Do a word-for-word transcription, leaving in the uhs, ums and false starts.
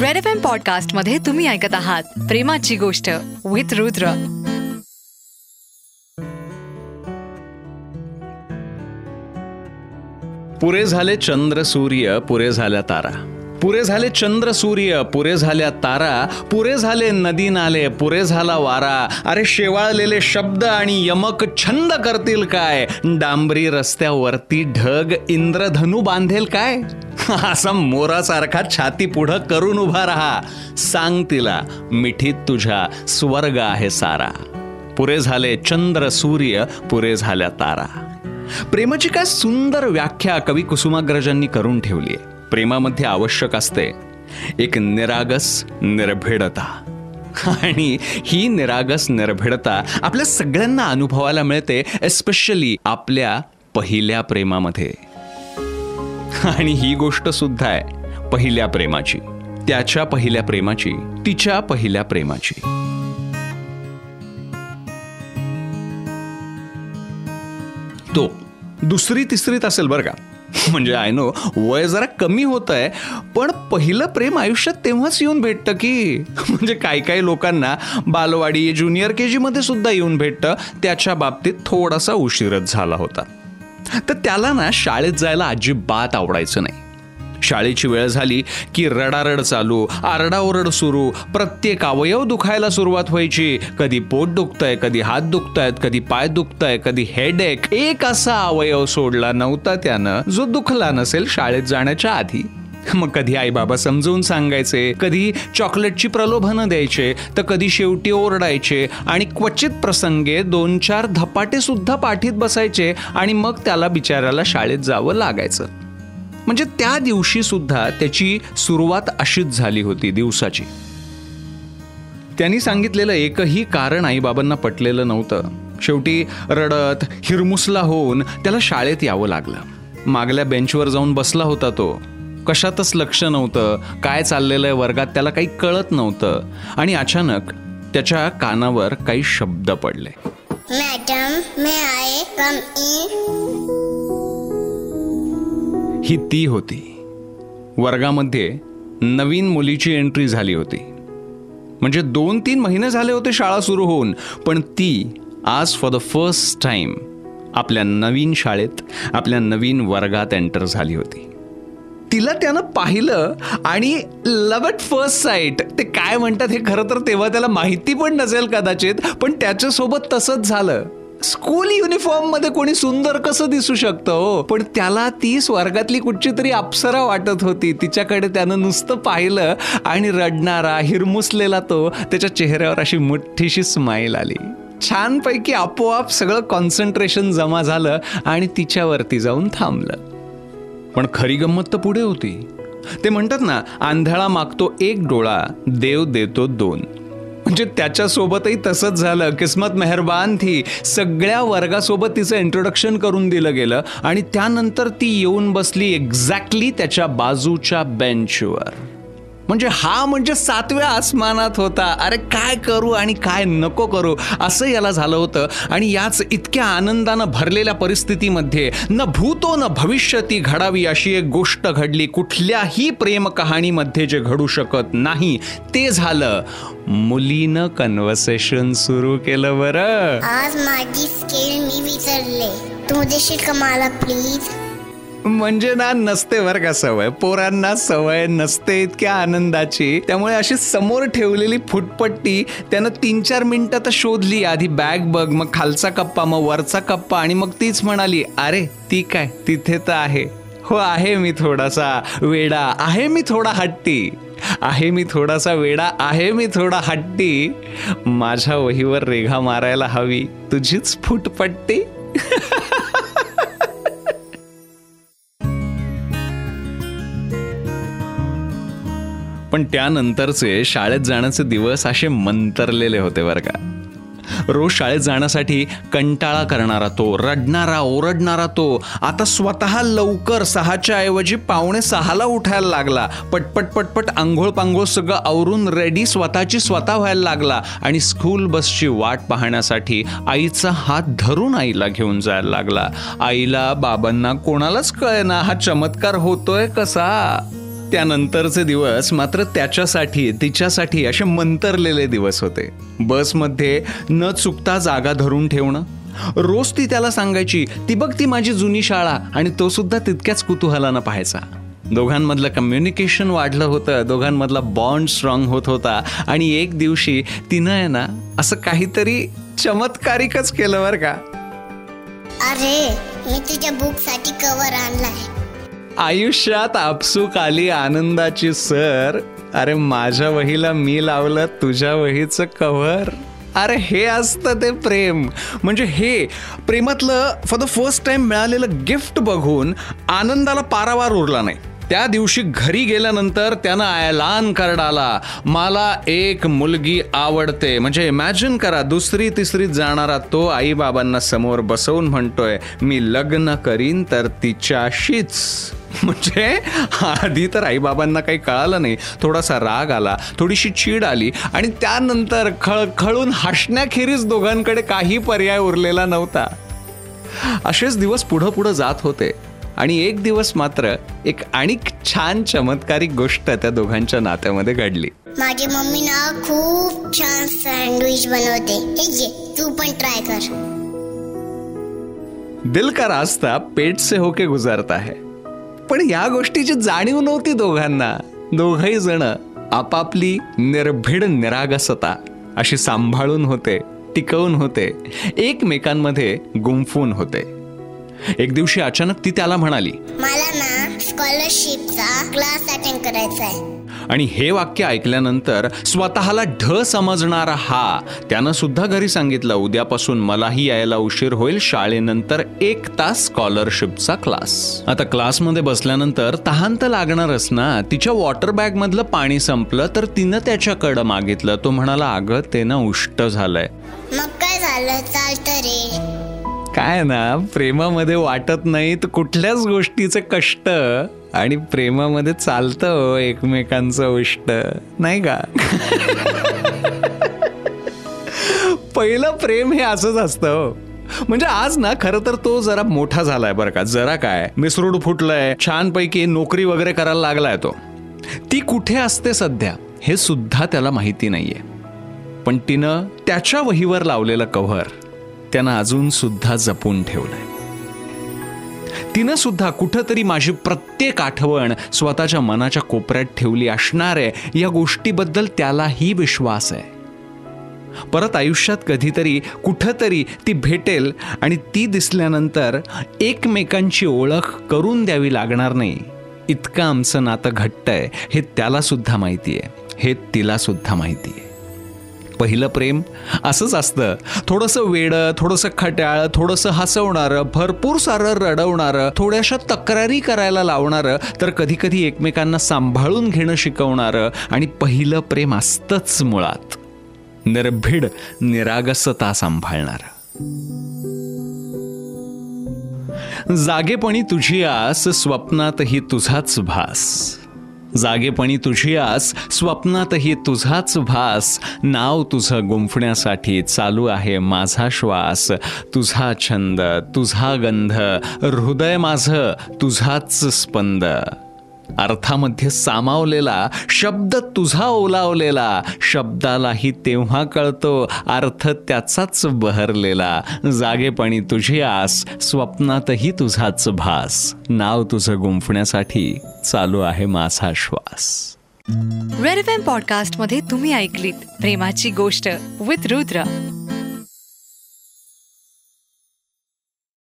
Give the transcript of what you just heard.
Red F M podcast मध्ये तुम्ही ऐकत आहात प्रेमाची गोष्ट विथ रुद्र. पुरे झाले चंद्र सूर्य, पुरे झाल्या तारा. पुरे झाले चंद्र सूर्य, पुरे झाल्या तारा. पुरे झाले नदी नाले, पुरे झाला वारा. अरे शेवाळलेले शब्द आणि यमक छंद करतील काय? डांबरी रस्त्यावरती ढग इंद्रधनु बांधेल काय? असा मोरासारखा छाती पुढं करून उभा राहा. सांग तिला, मिठीत तुझ्या स्वर्ग आहे सारा. पुरे झाले चंद्र सूर्य, पुरे झाल्या तारा. प्रेमाची काय सुंदर व्याख्या कवी कुसुमाग्रजांनी करून ठेवली आहे. प्रेमामध्ये आवश्यक असते एक निरागस निर्भेडता, आणि ही निरागस निर्भेडता आपल्या सगळ्यांना अनुभवायला मिळते, एस्पेशली आपल्या पहिल्या प्रेमामध्ये. आणि ही गोष्ट सुद्धा आहे पहिल्या प्रेमाची, त्याच्या पहिल्या प्रेमाची, तिच्या पहिल्या प्रेमाची. तो दुसरी तिसरीत असेल बरं का, म्हणजे आय नो वय जरा कमी होत आहे, पण पहिलं प्रेम आयुष्यात तेव्हाच येऊन भेटतं की. म्हणजे काही काही लोकांना बालवाडी ज्युनियर के जीमध्ये सुद्धा येऊन भेटतं. त्याच्या बाबतीत थोडासा उशीरच झाला होता. तर त्याला ना शाळेत जायला अजिबात आवडायचं नाही. शाळेची वेळ झाली की रडारड चालू, आरडाओरड सुरू, प्रत्येक अवयव दुखायला सुरुवात व्हायची. कधी पोट दुखतंय, कधी हात दुखतायत, कधी पाय दुखताय, कधी हेडेक. एक असा अवयव सोडला नव्हता त्यानं जो दुखला नसेल शाळेत जाण्याच्या आधी. मग कधी आई बाबा समजवून सांगायचे, कधी चॉकलेटची प्रलोभनं द्यायचे, तर कधी शेवटी ओरडायचे, आणि क्वचित प्रसंगे दोन चार धपाटे सुद्धा पाठीत बसायचे, आणि मग त्याला बिचाऱ्याला शाळेत जावं लागायचं. म्हणजे त्या दिवशी सुद्धा त्याची सुरुवात अशीच झाली होती दिवसाची. त्यांनी सांगितलेलं एकही कारण आईबाबांना पटलेलं नव्हतं. शेवटी रडत हिरमुसला होऊन त्याला शाळेत यावं लागलं. मागल्या बेंचवर जाऊन बसला होता तो. कशातच लक्ष नव्हतं, काय चाललेलं आहे वर्गात त्याला काही कळत नव्हतं. आणि अचानक त्याच्या कानावर काही शब्द पडले, मॅडम मे आय कम इन. ही ती होती. वर्गामध्ये नवीन मुलीची एंट्री झाली होती. म्हणजे दोन तीन महिने झाले होते शाळा सुरू होऊन, पण ती आज फॉर द फर्स्ट टाइम आपल्या नवीन शाळेत, आपल्या नवीन वर्गात एंटर झाली होती. तिला त्यानं पाहिलं आणि लव्ह ॲट फर्स्ट साईट, ते काय म्हणतात हे खरं तर तेव्हा त्याला माहिती पण नसेल कदाचित, पण त्याच्यासोबत तसंच झालं. स्कूल युनिफॉर्ममध्ये कोणी सुंदर कसं दिसू शकतं हो? पण त्याला ती स्वर्गातली कुठची तरी अप्सरा वाटत होती. तिच्याकडे त्यानं नुसतं पाहिलं आणि रडणारा हिरमुसलेला तो, त्याच्या चेहऱ्यावर अशी मोठीशी स्माईल आली. छानपैकी आपोआप सगळं कॉन्सन्ट्रेशन जमा झालं आणि तिच्यावरती जाऊन थांबलं. पण खरी गंमत तर पुढे होती. ते म्हणतात ना, आंधळा मागतो एक डोळा, देव देतो दोन. म्हणजे त्याच्यासोबतही तसंच झालं. किस्मत मेहरबान थी. सगळ्या वर्गासोबत तिचं इंट्रोडक्शन करून दिलं गेलं, आणि त्यानंतर ती येऊन बसली एक्झॅक्टली त्याच्या बाजूच्या बेंचवर. म्हणजे हा म्हणजे सातव्या आसमानात होता. अरे काय करू आणि काय नको करू असं याला झालं होतं. आणि याच इतक्या आनंदानं भरलेल्या परिस्थितीमध्ये न भूतो न भविष्यती घडावी अशी एक गोष्ट घडली. कुठल्याही प्रेम कहाणीमध्ये जे घडू शकत नाही ते झालं. मुलीनं कन्व्हर्सेशन सुरू केलं. बरं, आज माझी स्केल मी विसरले, तू देशील का मला प्लीज? म्हणजे ना, नसते वर का सवय पोरांना, सवय नसते इतक्या आनंदाची. त्यामुळे अशी समोर ठेवलेली फुटपट्टी त्यानं तीन चार मिनिटं तर शोधली. आधी बॅग बघ, मग खालचा कप्पा, मग वरचा कप्पा, आणि मग तीच म्हणाली, अरे ती काय तिथे तर आहे. हो आहे मी थोडासा वेडा, आहे मी थोडा हट्टी, आहे मी थोडासा वेडा, आहे मी थोडा हट्टी. माझ्या वहीवर रेघा मारायला हवी तुझीच फुटपट्टी. पण त्यानंतरचे शाळेत जाण्याचे दिवस असे मंतरलेले होते बरं का. रोज शाळेत जाण्यासाठी कंटाळा करणारा तो, रडणारा ओरडणारा तो, आता स्वतः लवकर सहाच्या ऐवजी पावणे सहाला उठायला लागला. पटपट पटपट आंघोळ पांघोळ सगळं आवरून रेडी स्वतःची स्वतः व्हायला लागला. आणि स्कूल बसची वाट पाहण्यासाठी आईचा हात धरून आईला घेऊन जायला लागला. आईला बाबांना कोणालाच कळेना हा चमत्कार होतोय कसा. त्यानंतरचे दिवस मात्र त्याच्यासाठी तिच्यासाठी असे मंतरलेले दिवस होते. बसमध्ये न चुकता जागा धरून ठेवणं, रोज ती त्याला सांगायची, ती बघ ती माझी जुनी शाळा, आणि तो सुद्धा तितक्याच कुतूहलानं पाहायचा. दोघांमधलं कम्युनिकेशन वाढलं होतं, दोघांमधला बॉन्ड स्ट्रॉंग होत होता. आणि एक दिवशी तिनं आहे ना असं काहीतरी चमत्कारिकच केलं बरं का. अरे मी तुझ्या बुकसाठी कव्हर आणलाय. आयुष्यात आपसूक आली आनंदाची सर. अरे माझ्या वहीला मी लावलं तुझ्या वहीचं कव्हर. अरे हे असतं ते प्रेम. म्हणजे हे प्रेमातलं फॉर द फर्स्ट टाइम मिळालेलं गिफ्ट बघून आनंदाला पारावार उरला नाही. त्या दिवशी घरी गेल्यानंतर त्यानं ऐलान करडाला, मला एक मुलगी आवडते. म्हणजे इमॅजिन करा, दुसरी तिसरीत जाणारा तो आईबाबांना समोर बसवून म्हणतोय, मी लग्न करीन तर तिच्याशीच. म्हणजे आधी तर आईबाबांना काही कळालं नाही, थोडासा राग आला, थोडीशी चीड आली, आणि त्यानंतर खळखळून हसण्याखेरीज दोघांकडे काही पर्याय उरलेला नव्हता. असेच दिवस पुढं पुढं जात होते. आणि एक दिवस मात्र एक आणिक छान चमत्कारिक गोष्ट त्या दोघांच्या नात्यामध्ये घडली. माझी मम्मी ना खूप छान सँडविच बनवते, हे जे तू पण ट्राय कर. दिल का रास्ता पेट से होके गुजरता है. पण या गोष्टीची जाणीव नव्हती दोघांना. दोघही जण आपापली निर्भीड निरागसता अशी सांभाळून होते, टिकवून होते, एकमेकांमध्ये गुंफून होते. एक दिवशी अचानक ती त्याला म्हणाली, मला ना स्कॉलरशिपचा क्लास अटेंड करायचा आहे. आणि हे वाक्य ऐकल्यानंतर स्वतःला ढ समजणारा हा त्यानं सुद्धा घरी सांगितलं, उद्यापासून मलाही यायला उशीर होईल, शाळेनंतर एक तास स्कॉलरशिपचा क्लास. आता क्लासमध्ये बसल्यानंतर तहान तर लागणारच ना. तिच्या वॉटर बॅग मधलं पाणी संपलं तर तिनं त्याच्याकडं मागितलं. तो म्हणाला, अगं ते ना उष्ट झालंय. मग काय झालं, चालतं रे. काय ना, प्रेमामध्ये वाटत नाहीत कुठल्याच गोष्टीचं कष्ट, आणि प्रेमामध्ये चालतं एकमेकांचं उष्ट, नाही का. पहिलं प्रेम हे असंच असतं. म्हणजे आज ना खरं तर तो जरा मोठा झालाय बरं का, जरा काय मिसरूड फुटलंय, छानपैकी नोकरी वगैरे करायला लागलाय तो. ती कुठे असते सध्या हे सुद्धा त्याला माहिती नाहीये. पण तिनं त्याच्या वहीवर लावलेलं कव्हर त्यानं अजून सुद्धा जपून ठेवलंय. तिनं सुद्धा कुठंतरी माझी प्रत्येक आठवण स्वतःच्या मनाच्या कोपऱ्यात ठेवली असणार आहे. या गोष्टीबद्दल त्यालाही विश्वास आहे. परत आयुष्यात कधीतरी कुठंतरी ती भेटेल आणि ती दिसल्यानंतर एकमेकांची ओळख करून द्यावी लागणार नाही. इतकं आमचं नातं घट्ट आहे हे त्याला सुद्धा माहिती आहे, हे तिला सुद्धा माहिती आहे. पहिलं प्रेम असंच असतं, थोडंसं वेडं, थोडंसं खट्याळ, थोडंसं हसवणारं, भरपूर सारं रडवणारं, थोड्याशा तक्रारी करायला लावणारं, तर कधीकधी एकमेकांना सांभाळून घेणं शिकवणारं. आणि पहिलं प्रेम असतंच मुळात निर्भीड निरागसता सांभाळणारं. जागेपणी तुझी आस स्वप्नातही तुझाच भास. जागेपणी तुझी आस स्वप्नातही तुझाच भास. नाव तुझं गुंफण्यासाठी चालू आहे माझा श्वास. तुझा छंद, तुझा गंध, हृदय माझं तुझाच स्पंद. अर्थामध्ये सामावलेला शब्द तुझा ओलावलेला, शब्दालाही तेव्हा कळतो अर्थ त्याचाच बहरलेला. जागेपणी तुझी आस स्वप्नातही तुझाच भास. नाव तुझं गुंफण्यासाठी चालू आहे माझा श्वास. रेड एफ एम पॉडकास्ट मध्ये तुम्ही ऐकलीत प्रेमाची गोष्ट विथ रुद्र.